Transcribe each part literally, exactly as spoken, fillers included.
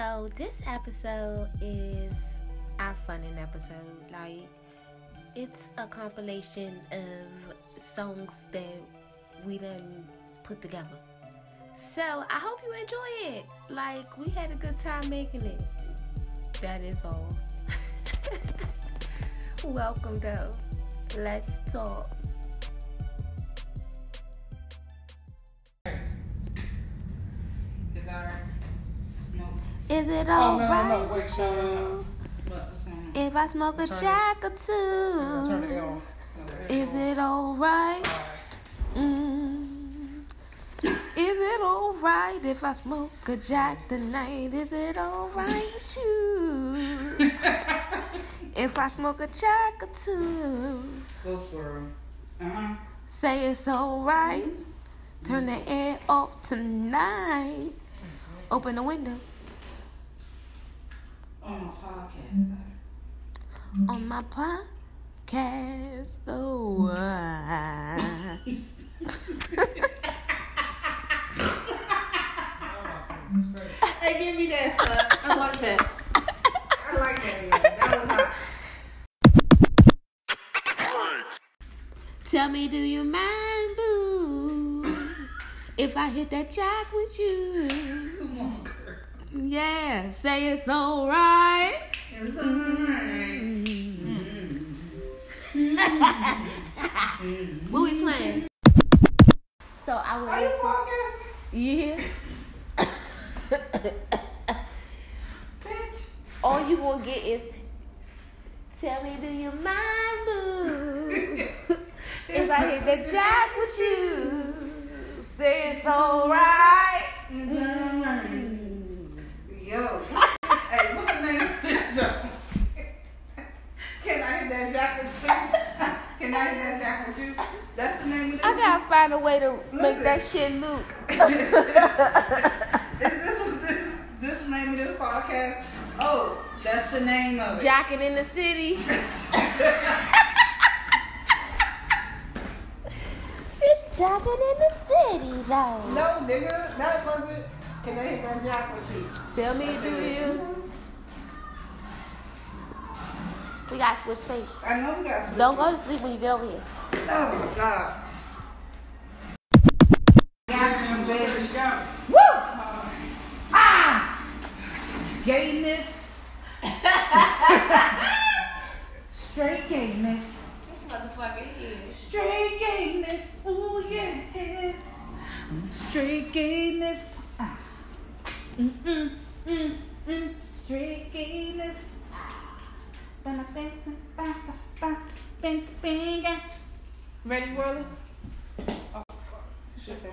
So this episode is our funnin' episode. Like, it's a compilation of songs that we done put together. So I hope you enjoy it. Like, we had a good time making it. That is all. Welcome though. Let's talk. Is it all oh, no, right no, wait, with no, no, no. you? No, if I smoke a jack or two, no, is it all right? Mm. Is it all right if I smoke a jack tonight? Is it all right with you? If I smoke a jack or two, go for it. Uh-huh. Say it's all right. Turn the air off tonight. Open the window. On my podcast, though. On my podcast, though. Hey, give me that, son. I like that. I like that. That was hot. Tell me, do you mind, boo, if I hit that jack with you? Come on, girl. Yeah, say it's all right. It's all right. Mm-hmm. Mm-hmm. What we playing? So I would. Are listen. You walking? Yeah. Bitch. All you gonna get is, tell me, do you mind, boo? If I hit the jack with you, say it's all right. Mm-hmm. Mm-hmm. Yo, hey, what's the name of this job? Can I hit that jack with you? Can I hit that jack with you? That's the name of this I gotta one? Find a way to Listen. Make that shit look. Is this what this is this name of this podcast? Oh, that's the name of it. Jacking in the City. It's Jacking in the City, though. No, nigga, that wasn't. Can I hit that jack with you? Tell me, do you? We got to switch space. I know we got to switch Don't space. Go to sleep when you get over here. Oh, God. Got you, baby. Woo! Ah! Gayness. Straight gayness. This motherfucker is. Straight gayness. Ooh, yeah. Straight gayness. Mm, mm, mm, mm. Straight gayness. Ready, Worley? Oh, fuck. Shit down.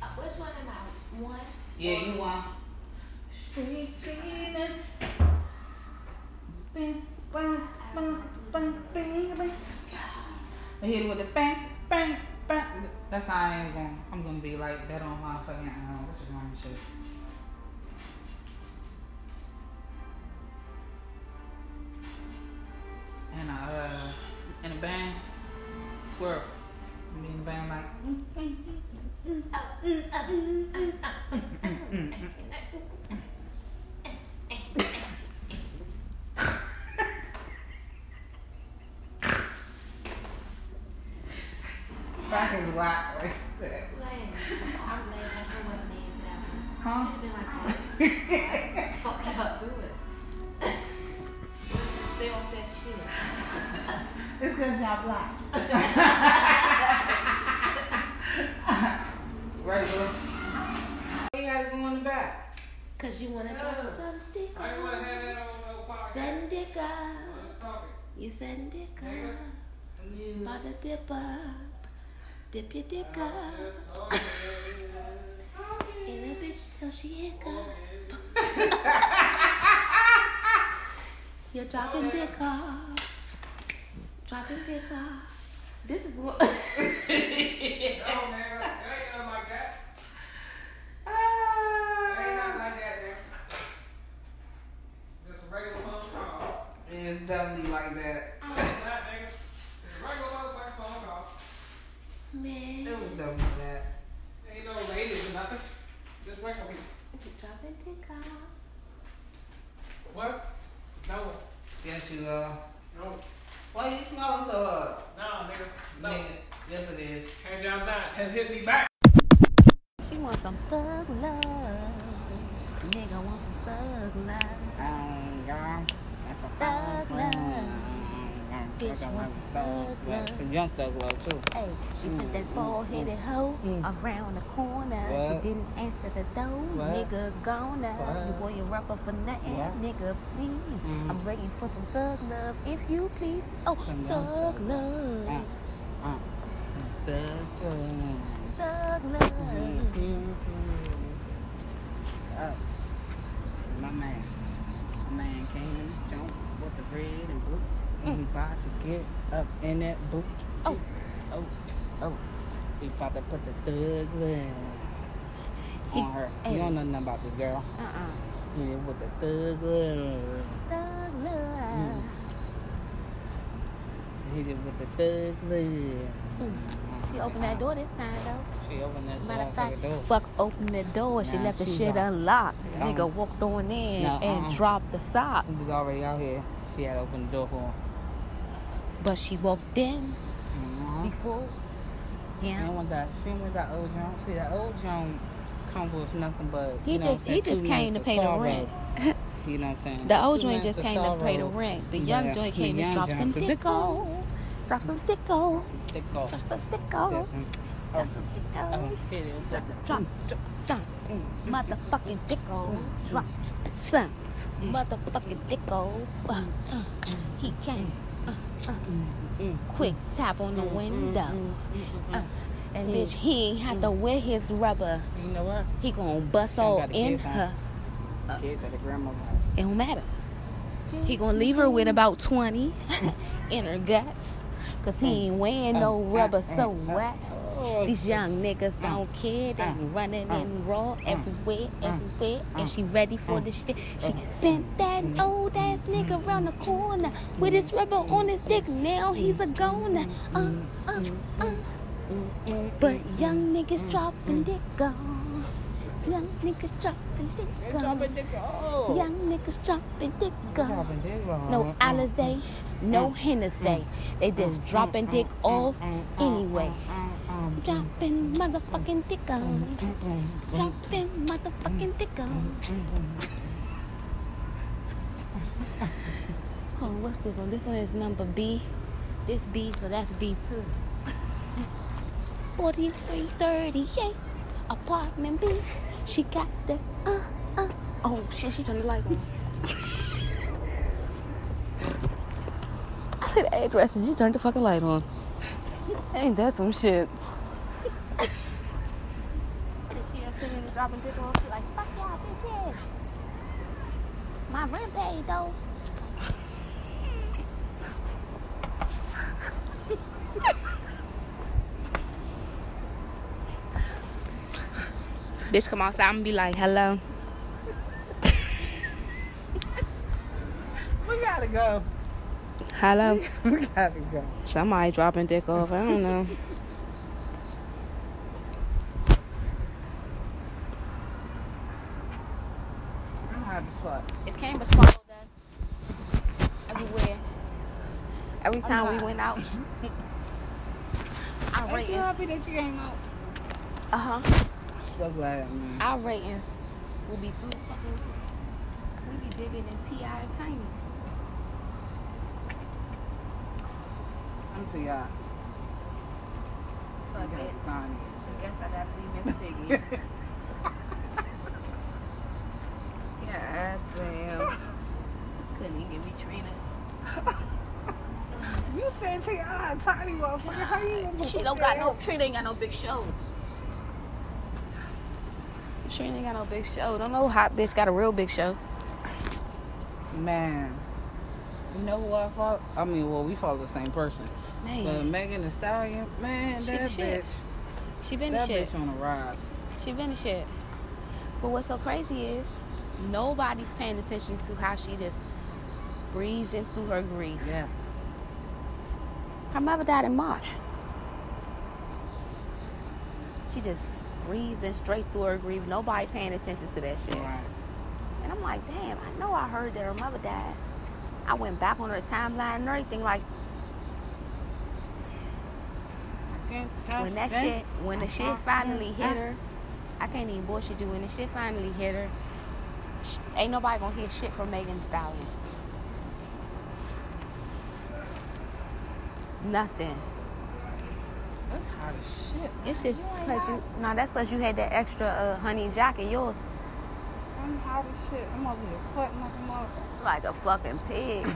Uh, which one am I? One? Yeah, you one. Straight gayness. I hit it with a bang, bang, bang. That's how I am going. I'm going to be like that on my fucking own. What's your name, shit? And I, uh, and a bang, swirl. I mean, bang like. Back is whack like that. I'm glad I still wasn't named for that one. Huh? Should have been like that. Fuck up, do it. Stay off that shit. It's because y'all black. Right, bro. Why you gotta go in the back? Because you want to drop some dick on. I want to have that on my pocket. Send dick up. Let's talk it. You send dick up. Yes. Mother dip up. Dip your dick up in a bitch till she hiccup. You're dropping dick off. Dropping dick off. This is what. Oh, man. It's definitely like that. It's regular motherfucking phone call. No. Yes, it is. Hand down nine. Have hit me back. She wants some thug love. Nigga wants some thug love. Um, y'all. That's a thug love. Bitch wants some thug love. Some young thug love, too. Hey, she mm. sent that bald-headed mm. hoe mm. around the corner. What? She didn't answer the door. What? Nigga gone up. You want your rapper for nothing. What? Nigga, please. Mm. I'm begging for some thug love, if you please. Oh, some thug love. love. Yeah. Uh, thug love. Thug love. Oh, my man. My man came in this jump with the bread and boot. Mm. And he about to get up in that boot. Oh. Oh. Oh. He about to put the thug love on her. Hey. You don't know nothing about this girl. Uh-uh. Yeah, with the thug love. Thug love. Mm. Hit it with the thug love. Mm. She opened that door this time, though. She opened that Matter fact, door. Fuck opened the door. She nah, left she the shit don't. unlocked. Don't. Nigga walked on in no, and uh-uh. dropped the sock. He was already out here. She had opened the door for him. But she walked in mm-hmm. before. Yeah. She went that, that old John. See, that old John comes with nothing but. He just, know, he just came to pay the rent. You know what I'm saying? The old joint just came sorrow. to pay the rent. The young yeah. joint came to drop some dicko. Drop some dicko. Dicko. Drop some dicko. Drop some dicko. Drop some motherfucking dicko. Drop some motherfucking dicko. Uh, uh, he came. Uh, uh, quick tap on the window. Uh, and bitch, he ain't had to wear his rubber. You know what? He gonna bust all in her. Kids at the grandma's house. It don't matter. He gonna leave her with about twenty in her guts, cause he ain't wearing no rubber, so what? These young niggas don't care. They running and raw everywhere, everywhere, and she ready for this shit. She sent that old ass nigga around the corner with his rubber on his dick. Now he's a goner. Uh, uh, uh. But young niggas dropping dick on. Young niggas dropping dick on. Young niggas dropping dick on. No Alizé, no Hennessy. They just dropping dick off anyway. Dropping motherfucking dick on. Dropping motherfucking dick on. Oh, what's this one? This one is number B. This B, so that's B too. forty-three thirty-eight, apartment B. She got the uh uh oh shit, she turned the light on. I said address and she turned the fucking light on. Ain't that some shit? And she was sitting and dropping dick on. She like, fuck y'all bitches. My rent paid though. Bitch come outside and be like, hello. We gotta go. Hello. We gotta go. Somebody dropping dick off. I don't know. I'm hard to fuck. If Canvas followed us everywhere, every time we went out, I rated. Are you happy that you came out? Uh huh. So glad, man. Our ratings will be through fucking. We be bigger than T I and Tiny. I'm T I. Fuck it. I guess I'd have to be Miss Piggy. Yeah, damn. Couldn't even be Trina. You said T I and Tiny, motherfucker. How you? She don't got no. Trina ain't got no big show. She ain't got no big show. Don't know hot bitch got a real big show. Man. You know who I follow? I mean, well, we follow the same person. Man. But Megan Thee Stallion, man, she that bitch. Shit. She been that the shit. That bitch on the rise. She been the shit. But what's so crazy is nobody's paying attention to how she just breezes through her grief. Yeah. Her mother died in March. She just breezing straight through her grief. Nobody paying attention to that shit. Right. And I'm like, damn, I know I heard that her mother died. I went back on her timeline and everything like, when that shit, when the shit finally hit her, I can't even bullshit you, when the shit finally hit her, sh- ain't nobody gonna hear shit from Megan Thee Stallion. Nothing. That's hot as shit. It's just because you, you, no, that's because you had that extra uh, honey jacket, yours. I'm hot as shit. I'm over here sweating like a motherfucker. Like a fucking pig.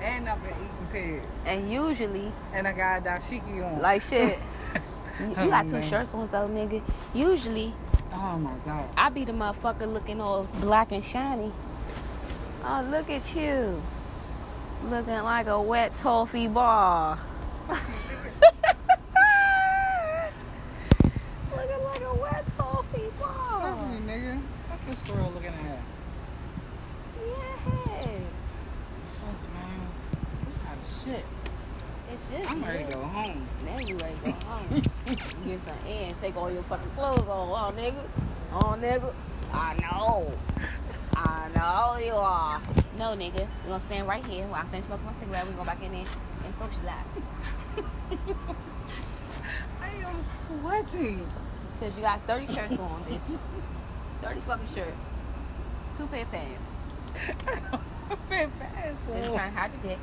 And I've been eating pigs. And usually. And I got a dashiki on. Like shit. you you oh, got two man. shirts on, so nigga. Usually. Oh my God. I be the motherfucker looking all black and shiny. Oh, look at you. Looking like a wet toffee bar. Looking like a wet toffee bar. Fuck me, nigga. Fuck this girl looking at her. Yeah. Fuck, man. This kind of shit. It's this I'm ready to go home. Now you ready to go home. Get some air and take all your fucking clothes off, oh, nigga. Oh, nigga. I know. I know you are. No, nigga, we're gonna stand right here while I finish smoking my cigarette. We're gonna go back in there and socialize. I am sweating. Because you got thirty shirts on, bitch. thirty fucking shirts. Two pair of pants. Pair of pants? Because you're trying to hide your dick.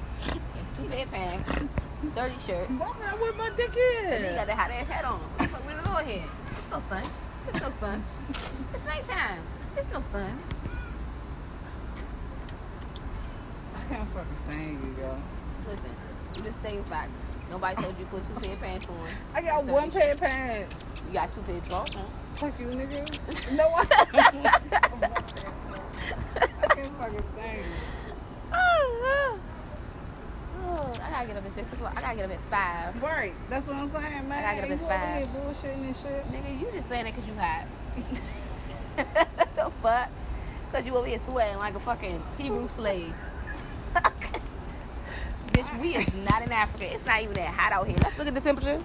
It's two pair of pants. thirty shirts. Why not where my dick is? You got that hot ass hat on. What the fuck with the Lord here? It's no fun. It's no fun. It's nighttime. It's no fun. I can't fucking stand you, girl. Listen, you just stay with Fox. Nobody told you to put two pair of pants on. I got one pair of pants. You got two pair of clothes on. Fuck you, nigga. No, I don't. I can't fucking stand you. Oh, oh, I gotta get up at six o'clock. I gotta get up at five. Right. That's what I'm saying, man. I gotta get up at five. You over here bullshitting and shit. Nigga, you just saying that because you hot. The fuck? Because you over here sweating like a fucking Hebrew slave. Bitch, we is not in Africa. It's not even that hot out here. Let's look at the temperature.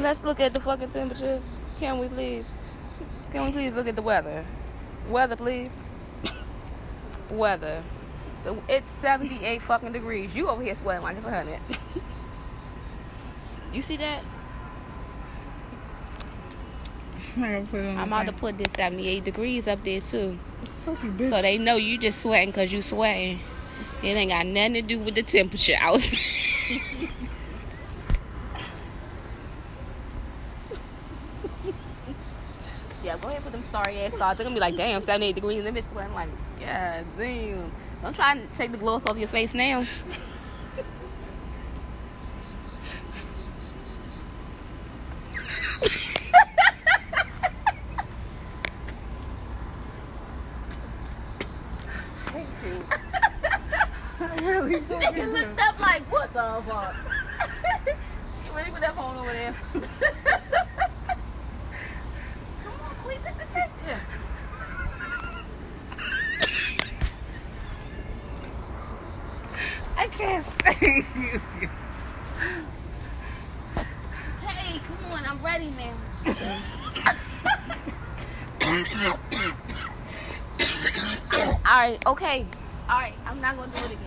Let's look at the fucking temperature. Can we please? Can we please look at the weather? Weather, please. Weather. So it's seventy-eight fucking degrees. You over here sweating like it's one hundred. You see that? I'm about to put this seventy-eight degrees up there, too. So they know you just sweating because you sweating. It ain't got nothing to do with the temperature outside. Yeah, go ahead and put them starry ass stars. They're going to be like, damn, seventy-eight degrees. And that bitch sweating like, yeah, damn. Don't try and take the gloss off your face now. Nigga looked up like, what the fuck? She went with that phone over there. Come on, please take the picture. I can't stand you. Hey, come on, I'm ready now. Alright, okay. Alright, I'm not gonna do it again.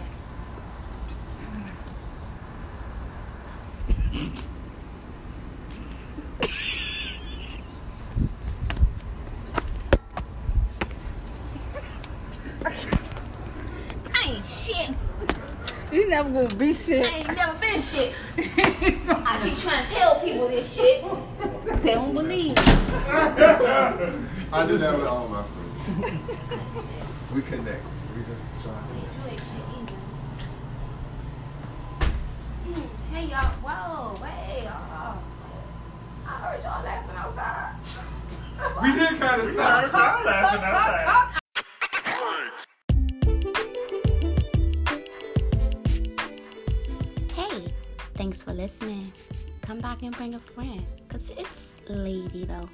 Never gonna be shit. I ain't never been shit. I keep trying to tell people this shit. They don't believe me. I do that with all my friends. We connect. We just try. Hey y'all, whoa, wait. Uh, I heard y'all laughing outside. We did kind of start laughing outside. Thanks for listening. Come back and bring a friend, because it's Lady though.